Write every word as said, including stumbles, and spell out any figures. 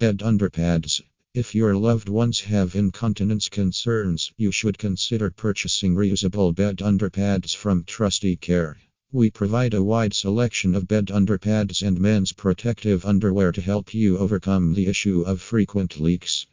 Bed underpads. If your loved ones have incontinence concerns, you should consider purchasing reusable bed underpads from Trusty Care. We provide a wide selection of bed underpads and men's protective underwear to help you overcome the issue of frequent leaks.